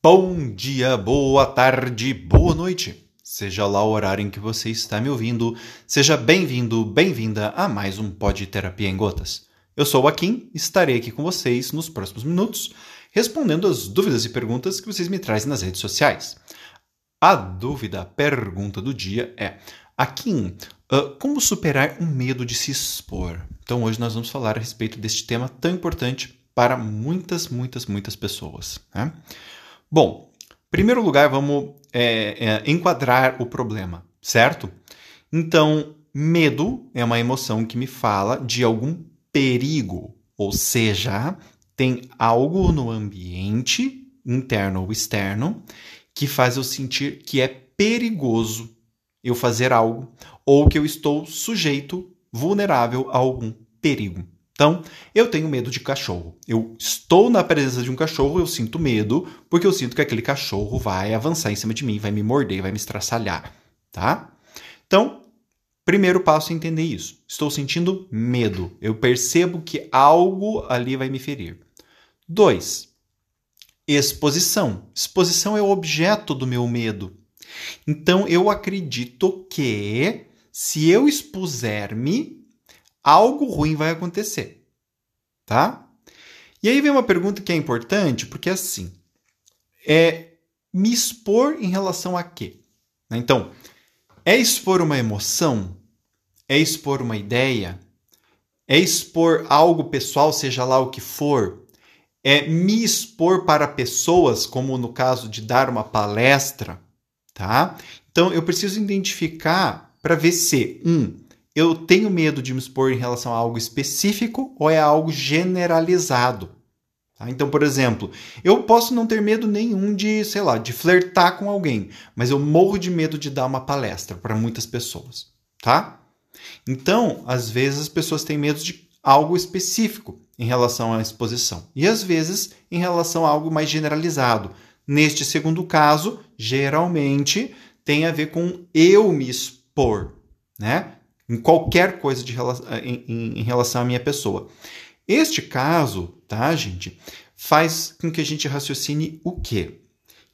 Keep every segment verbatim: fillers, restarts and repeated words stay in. Bom dia, boa tarde, boa noite, seja lá o horário em que você está me ouvindo, seja bem-vindo, bem-vinda a mais um Pod Terapia em Gotas. Eu sou o Akin, estarei aqui com vocês nos próximos minutos, respondendo as dúvidas e perguntas que vocês me trazem nas redes sociais. A dúvida, a pergunta do dia é, Akin, uh, como superar o medo de se expor? Então hoje nós vamos falar a respeito deste tema tão importante para muitas, muitas, muitas pessoas, né? Bom, em primeiro lugar, vamos é, é, enquadrar o problema, certo? Então, medo é uma emoção que me fala de algum perigo, ou seja, tem algo no ambiente, interno ou externo, que faz eu sentir que é perigoso eu fazer algo, ou que eu estou sujeito, vulnerável a algum perigo. Então, eu tenho medo de cachorro. Eu estou na presença de um cachorro, eu sinto medo, porque eu sinto que aquele cachorro vai avançar em cima de mim, vai me morder, vai me estraçalhar, tá? Então, primeiro passo é entender isso. Estou sentindo medo. Eu percebo que algo ali vai me ferir. Dois, exposição. Exposição é o objeto do meu medo. Então, eu acredito que se eu expuser-me, algo ruim vai acontecer, tá? E aí vem uma pergunta que é importante, porque assim, é me expor em relação a quê? Então, é expor uma emoção? É expor uma ideia? É expor algo pessoal, seja lá o que for? É me expor para pessoas, como no caso de dar uma palestra, tá? Então, eu preciso identificar para ver se, um... eu tenho medo de me expor em relação a algo específico ou é algo generalizado? Tá? Então, por exemplo, eu posso não ter medo nenhum de, sei lá, de flertar com alguém, mas eu morro de medo de dar uma palestra para muitas pessoas, tá? Então, às vezes as pessoas têm medo de algo específico em relação à exposição e às vezes em relação a algo mais generalizado. Neste segundo caso, geralmente tem a ver com eu me expor, né? Em qualquer coisa de, em, em, em relação à minha pessoa. Este caso, tá, gente, faz com que a gente raciocine o quê?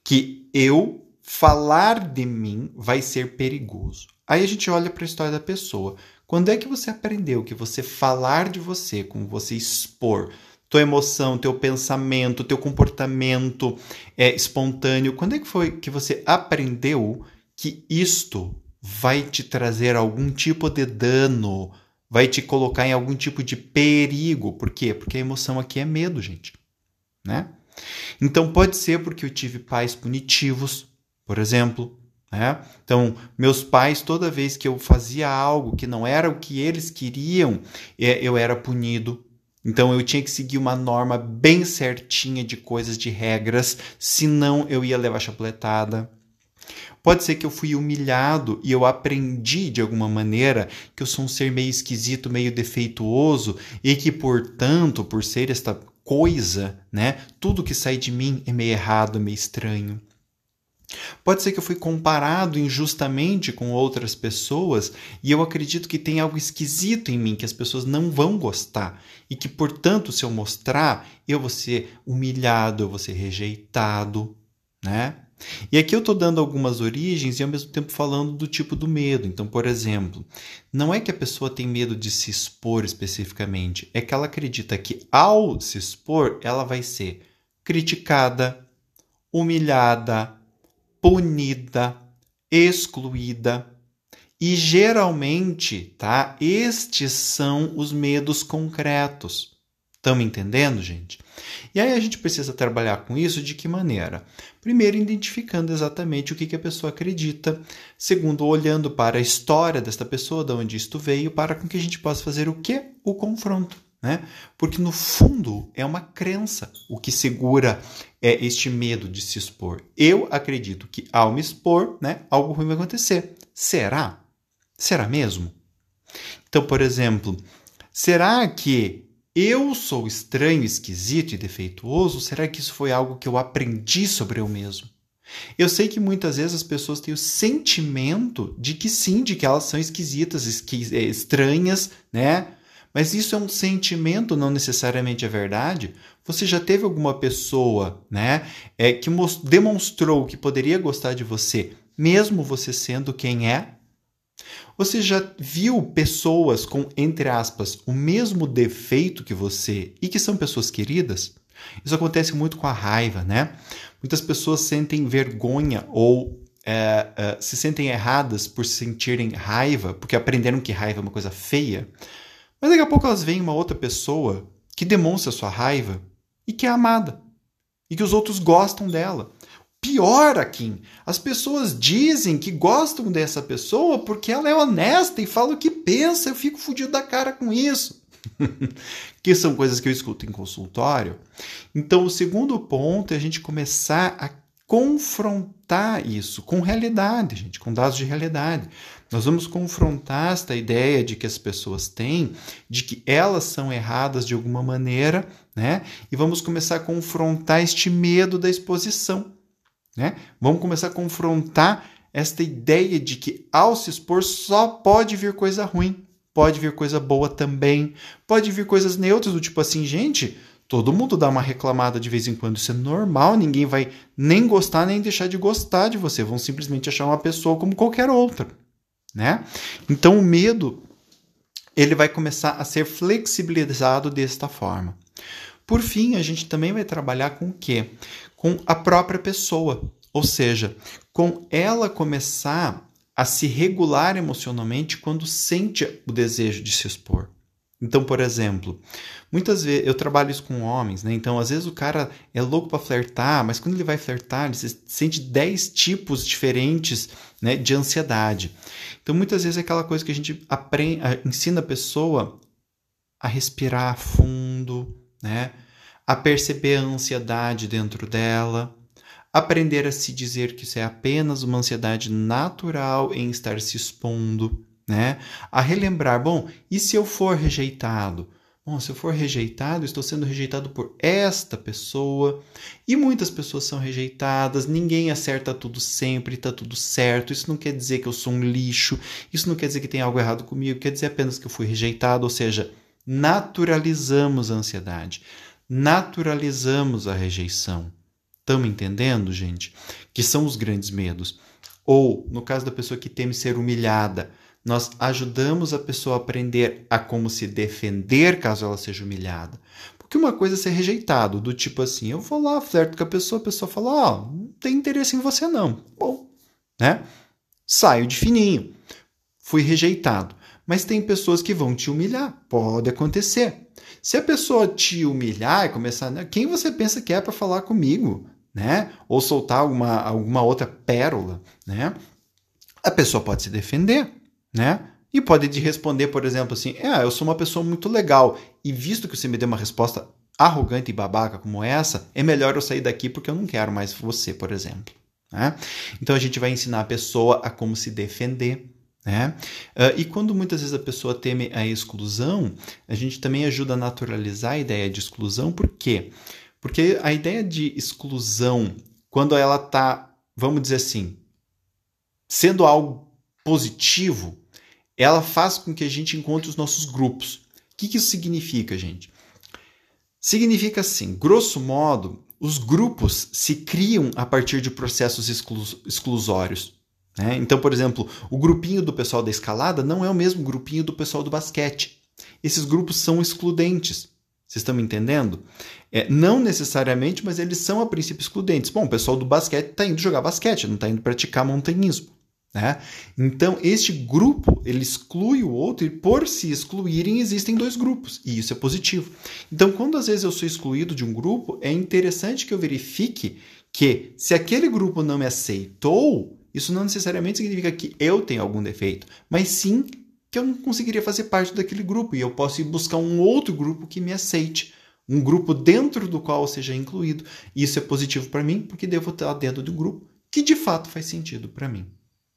Que eu falar de mim vai ser perigoso. Aí a gente olha para a história da pessoa. Quando é que você aprendeu que você falar de você, como você expor tua emoção, teu pensamento, teu comportamento é, espontâneo, quando é que foi que você aprendeu que isto vai te trazer algum tipo de dano, vai te colocar em algum tipo de perigo. Por quê? Porque a emoção aqui é medo, gente, né? Então, pode ser porque eu tive pais punitivos, por exemplo, né? Então, meus pais, toda vez que eu fazia algo que não era o que eles queriam, eu era punido. Então, eu tinha que seguir uma norma bem certinha de coisas, de regras, senão eu ia levar chapeletada. Pode ser que eu fui humilhado e eu aprendi de alguma maneira que eu sou um ser meio esquisito, meio defeituoso e que, portanto, por ser esta coisa, né, tudo que sai de mim é meio errado, meio estranho. Pode ser que eu fui comparado injustamente com outras pessoas e eu acredito que tem algo esquisito em mim, que as pessoas não vão gostar e que, portanto, se eu mostrar, eu vou ser humilhado, eu vou ser rejeitado, né? E aqui eu estou dando algumas origens e ao mesmo tempo falando do tipo do medo. Então, por exemplo, não é que a pessoa tem medo de se expor especificamente, é que ela acredita que ao se expor, ela vai ser criticada, humilhada, punida, excluída. E geralmente, tá? Estes são os medos concretos. Estão me entendendo, gente? E aí a gente precisa trabalhar com isso de que maneira? Primeiro, identificando exatamente o que, que a pessoa acredita. Segundo, olhando para a história desta pessoa, de onde isto veio, para com que a gente possa fazer o quê? O confronto, né? Porque, no fundo, é uma crença o que segura é, este medo de se expor. Eu acredito que, ao me expor, né, algo ruim vai acontecer. Será? Será mesmo? Então, por exemplo, será que eu sou estranho, esquisito e defeituoso? Será que isso foi algo que eu aprendi sobre eu mesmo? Eu sei que muitas vezes as pessoas têm o sentimento de que sim, de que elas são esquisitas, esqui- estranhas, né? Mas isso é um sentimento, não necessariamente é verdade. Você já teve alguma pessoa, né, é, que most- demonstrou que poderia gostar de você, mesmo você sendo quem é? Você já viu pessoas com, entre aspas, o mesmo defeito que você e que são pessoas queridas? Isso acontece muito com a raiva, né? Muitas pessoas sentem vergonha ou é, é, se sentem erradas por sentirem raiva, porque aprenderam que raiva é uma coisa feia. Mas daqui a pouco elas veem uma outra pessoa que demonstra sua raiva e que é amada, e que os outros gostam dela. Pior, Akin, as pessoas dizem que gostam dessa pessoa porque ela é honesta e fala o que pensa. Eu fico fudido da cara com isso. Que são coisas que eu escuto em consultório. Então, o segundo ponto é a gente começar a confrontar isso com realidade, gente, com dados de realidade. Nós vamos confrontar esta ideia de que as pessoas têm, de que elas são erradas de alguma maneira, né? E vamos começar a confrontar este medo da exposição. Né? Vamos começar a confrontar esta ideia de que ao se expor só pode vir coisa ruim, pode vir coisa boa também, pode vir coisas neutras do tipo assim, gente, todo mundo dá uma reclamada de vez em quando, isso é normal, ninguém vai nem gostar nem deixar de gostar de você, vão simplesmente achar uma pessoa como qualquer outra, né? Então o medo ele vai começar a ser flexibilizado desta forma. Por fim, a gente também vai trabalhar com o quê? Com a própria pessoa, ou seja, com ela começar a se regular emocionalmente quando sente o desejo de se expor. Então, por exemplo, muitas vezes eu trabalho isso com homens, né? Então, às vezes o cara é louco para flertar, mas quando ele vai flertar, ele se sente dez tipos diferentes, né, de ansiedade. Então, muitas vezes é aquela coisa que a gente aprende, ensina a pessoa a respirar fundo, né? A perceber a ansiedade dentro dela, aprender a se dizer que isso é apenas uma ansiedade natural em estar se expondo, né? A relembrar, bom, e se eu for rejeitado? Bom, se eu for rejeitado, estou sendo rejeitado por esta pessoa, e muitas pessoas são rejeitadas, ninguém acerta tudo sempre, está tudo certo, isso não quer dizer que eu sou um lixo, isso não quer dizer que tem algo errado comigo, quer dizer apenas que eu fui rejeitado, ou seja, naturalizamos a ansiedade. Naturalizamos a rejeição. Estamos entendendo, gente? Que são os grandes medos. Ou, no caso da pessoa que teme ser humilhada, nós ajudamos a pessoa a aprender a como se defender caso ela seja humilhada. Porque uma coisa é ser rejeitado, do tipo assim, eu vou lá, flerto com a pessoa, a pessoa fala, ó, oh, não tem interesse em você não. Bom, né? Saio de fininho. Fui rejeitado. Mas tem pessoas que vão te humilhar. Pode acontecer. Se a pessoa te humilhar e começar... Né, quem você pensa que é para falar comigo? Né? Ou soltar alguma, alguma outra pérola. Né? A pessoa pode se defender. Né? E pode te responder, por exemplo, assim... Ah, eu sou uma pessoa muito legal. E visto que você me deu uma resposta arrogante e babaca como essa... É melhor eu sair daqui porque eu não quero mais você, por exemplo. Né? Então a gente vai ensinar a pessoa a como se defender... Né? Uh, e quando muitas vezes a pessoa teme a exclusão, a gente também ajuda a naturalizar a ideia de exclusão. Por quê? Porque a ideia de exclusão, quando ela está, vamos dizer assim, sendo algo positivo, ela faz com que a gente encontre os nossos grupos. O que, que isso significa, gente? Significa assim, grosso modo, os grupos se criam a partir de processos exclu- exclusórios. Né? Então, por exemplo, o grupinho do pessoal da escalada não é o mesmo grupinho do pessoal do basquete. Esses grupos são excludentes. Vocês estão me entendendo? É, não necessariamente, mas eles são a princípio excludentes. Bom, o pessoal do basquete está indo jogar basquete, não está indo praticar montanhismo. Né? Então, este grupo ele exclui o outro e por se excluírem existem dois grupos. E isso é positivo. Então, quando às vezes eu sou excluído de um grupo, é interessante que eu verifique que se aquele grupo não me aceitou, isso não necessariamente significa que eu tenho algum defeito, mas sim que eu não conseguiria fazer parte daquele grupo e eu posso ir buscar um outro grupo que me aceite, um grupo dentro do qual eu seja incluído. Isso é positivo para mim porque devo estar dentro do grupo que de fato faz sentido para mim,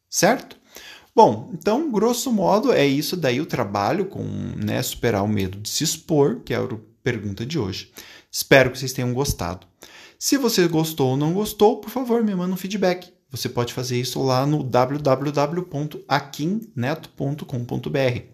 certo? Bom, então, grosso modo, é isso daí o trabalho com, né, superar o medo de se expor, que é a pergunta de hoje. Espero que vocês tenham gostado. Se você gostou ou não gostou, por favor, me manda um feedback. Você pode fazer isso lá no w w w ponto akin neto ponto com ponto b r.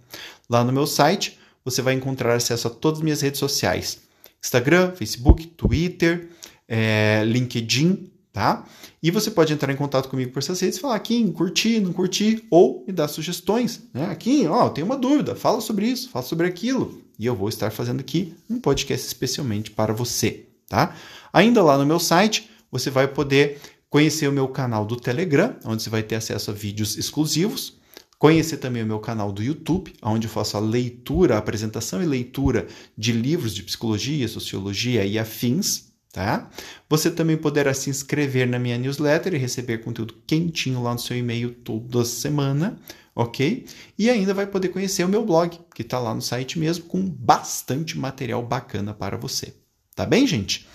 Lá no meu site, você vai encontrar acesso a todas as minhas redes sociais. Instagram, Facebook, Twitter, é, LinkedIn, tá? E você pode entrar em contato comigo por essas redes e falar, Akin, curti, não curti, ou me dar sugestões, né? Akin, ó, eu tenho uma dúvida, fala sobre isso, fala sobre aquilo. E eu vou estar fazendo aqui um podcast especialmente para você, tá? Ainda lá no meu site, você vai poder conhecer o meu canal do Telegram, onde você vai ter acesso a vídeos exclusivos. Conhecer também o meu canal do YouTube, onde eu faço a leitura, a apresentação e leitura de livros de psicologia, sociologia e afins, tá? Você também poderá se inscrever na minha newsletter e receber conteúdo quentinho lá no seu e-mail toda semana, ok? E ainda vai poder conhecer o meu blog, que está lá no site mesmo, com bastante material bacana para você. Tá bem, gente?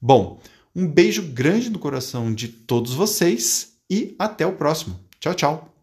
Bom, um beijo grande no coração de todos vocês e até o próximo. Tchau, tchau!